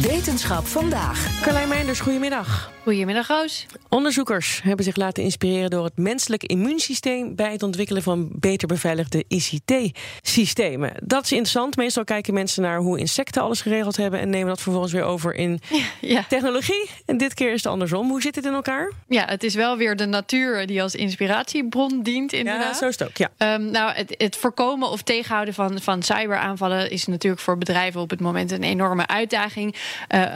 Wetenschap vandaag. Carlijn Meinders, goedemiddag. Goedemiddag, Roos. Onderzoekers hebben zich laten inspireren door het menselijk immuunsysteem bij het ontwikkelen van beter beveiligde ICT-systemen. Dat is interessant. Meestal kijken mensen naar hoe insecten alles geregeld hebben en nemen dat vervolgens weer over in technologie. En dit keer is het andersom. Hoe zit het in elkaar? Ja, het is wel weer de natuur die als inspiratiebron dient, inderdaad. Ja, zo is het ook. Ja. Het voorkomen of tegenhouden van cyberaanvallen is natuurlijk voor bedrijven op het moment een enorme uitdaging.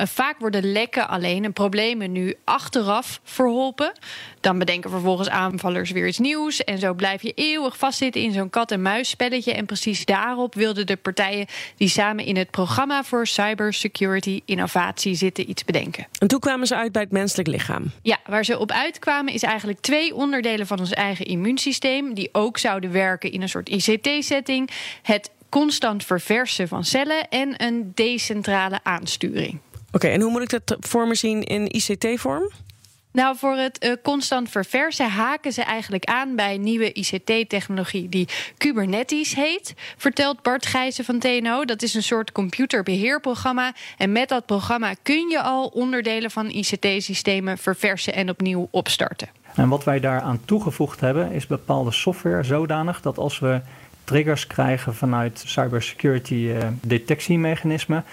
Vaak worden lekken alleen en problemen nu achteraf verholpen. Dan bedenken vervolgens aanvallers weer iets nieuws. En zo blijf je eeuwig vastzitten in zo'n kat-en-muisspelletje. En precies daarop wilden de partijen die samen in het programma voor cybersecurity innovatie zitten iets bedenken. En toen kwamen ze uit bij het menselijk lichaam. Ja, waar ze op uitkwamen is eigenlijk 2 onderdelen van ons eigen immuunsysteem die ook zouden werken in een soort ICT-setting. Het constant verversen van cellen en een decentrale aansturing. Oké, en hoe moet ik dat voor me zien in ICT-vorm? Nou, voor het constant verversen haken ze eigenlijk aan bij nieuwe ICT-technologie die Kubernetes heet, vertelt Bart Gijzen van TNO. Dat is een soort computerbeheerprogramma. En met dat programma kun je al onderdelen van ICT-systemen verversen en opnieuw opstarten. En wat wij daaraan toegevoegd hebben is bepaalde software zodanig dat als we triggers krijgen vanuit cybersecurity detectiemechanismen,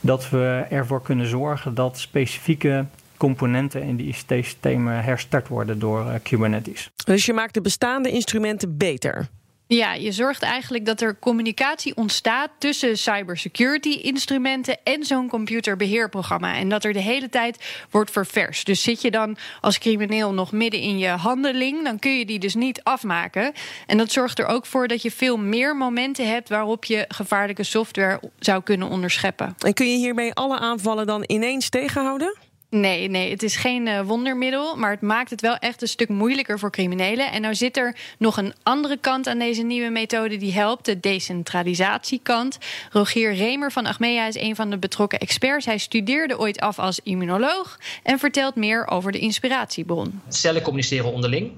dat we ervoor kunnen zorgen dat specifieke componenten in die ICT-systemen herstart worden door Kubernetes. Dus je maakt de bestaande instrumenten beter? Ja, je zorgt eigenlijk dat er communicatie ontstaat tussen cybersecurity-instrumenten en zo'n computerbeheerprogramma. En dat er de hele tijd wordt ververst. Dus zit je dan als crimineel nog midden in je handeling, dan kun je die dus niet afmaken. En dat zorgt er ook voor dat je veel meer momenten hebt waarop je gevaarlijke software zou kunnen onderscheppen. En kun je hiermee alle aanvallen dan ineens tegenhouden? Nee, het is geen wondermiddel, maar het maakt het wel echt een stuk moeilijker voor criminelen. En nou zit er nog een andere kant aan deze nieuwe methode die helpt, de decentralisatiekant. Rogier Remer van Achmea is een van de betrokken experts. Hij studeerde ooit af als immunoloog en vertelt meer over de inspiratiebron. Cellen communiceren onderling.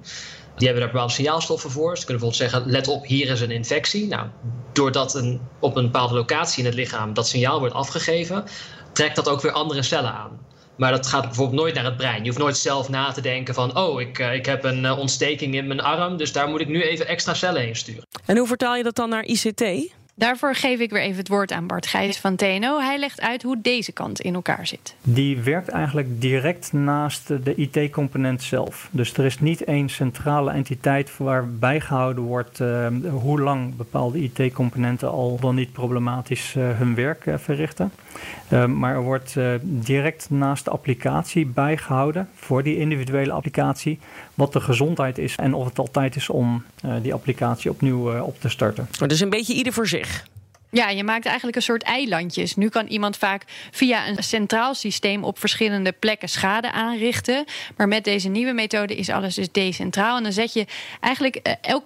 Die hebben daar bepaalde signaalstoffen voor. Dus ze kunnen bijvoorbeeld zeggen, let op, hier is een infectie. Nou, doordat op een bepaalde locatie in het lichaam dat signaal wordt afgegeven, trekt dat ook weer andere cellen aan. Maar dat gaat bijvoorbeeld nooit naar het brein. Je hoeft nooit zelf na te denken van ik heb een ontsteking in mijn arm, dus daar moet ik nu even extra cellen heen sturen. En hoe vertaal je dat dan naar ICT? Daarvoor geef ik weer even het woord aan Bart Gijzen van TNO. Hij legt uit hoe deze kant in elkaar zit. Die werkt eigenlijk direct naast de IT-component zelf. Dus er is niet één centrale entiteit waar bijgehouden wordt hoe lang bepaalde IT-componenten al dan niet problematisch hun werk verrichten. Maar er wordt direct naast de applicatie bijgehouden voor die individuele applicatie wat de gezondheid is en of het al tijd is om die applicatie opnieuw op te starten. Dus een beetje ieder voor zich. Ja, je maakt eigenlijk een soort eilandjes. Nu kan iemand vaak via een centraal systeem op verschillende plekken schade aanrichten. Maar met deze nieuwe methode is alles dus decentraal. En dan zet je eigenlijk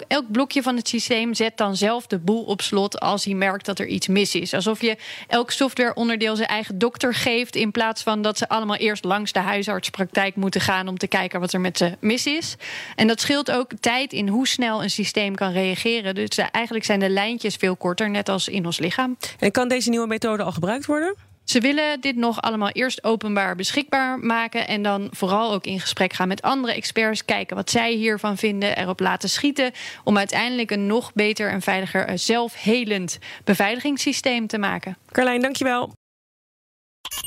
elk blokje van het systeem zet dan zelf de boel op slot als hij merkt dat er iets mis is. Alsof je elk softwareonderdeel zijn eigen dokter geeft in plaats van dat ze allemaal eerst langs de huisartspraktijk moeten gaan om te kijken wat er met ze mis is. En dat scheelt ook tijd in hoe snel een systeem kan reageren. Dus eigenlijk zijn de lijntjes veel korter, net als in ons lichaam. En kan deze nieuwe methode al gebruikt worden? Ze willen dit nog allemaal eerst openbaar beschikbaar maken en dan vooral ook in gesprek gaan met andere experts, kijken wat zij hiervan vinden, erop laten schieten om uiteindelijk een nog beter en veiliger zelfhelend beveiligingssysteem te maken. Carlijn, dankjewel.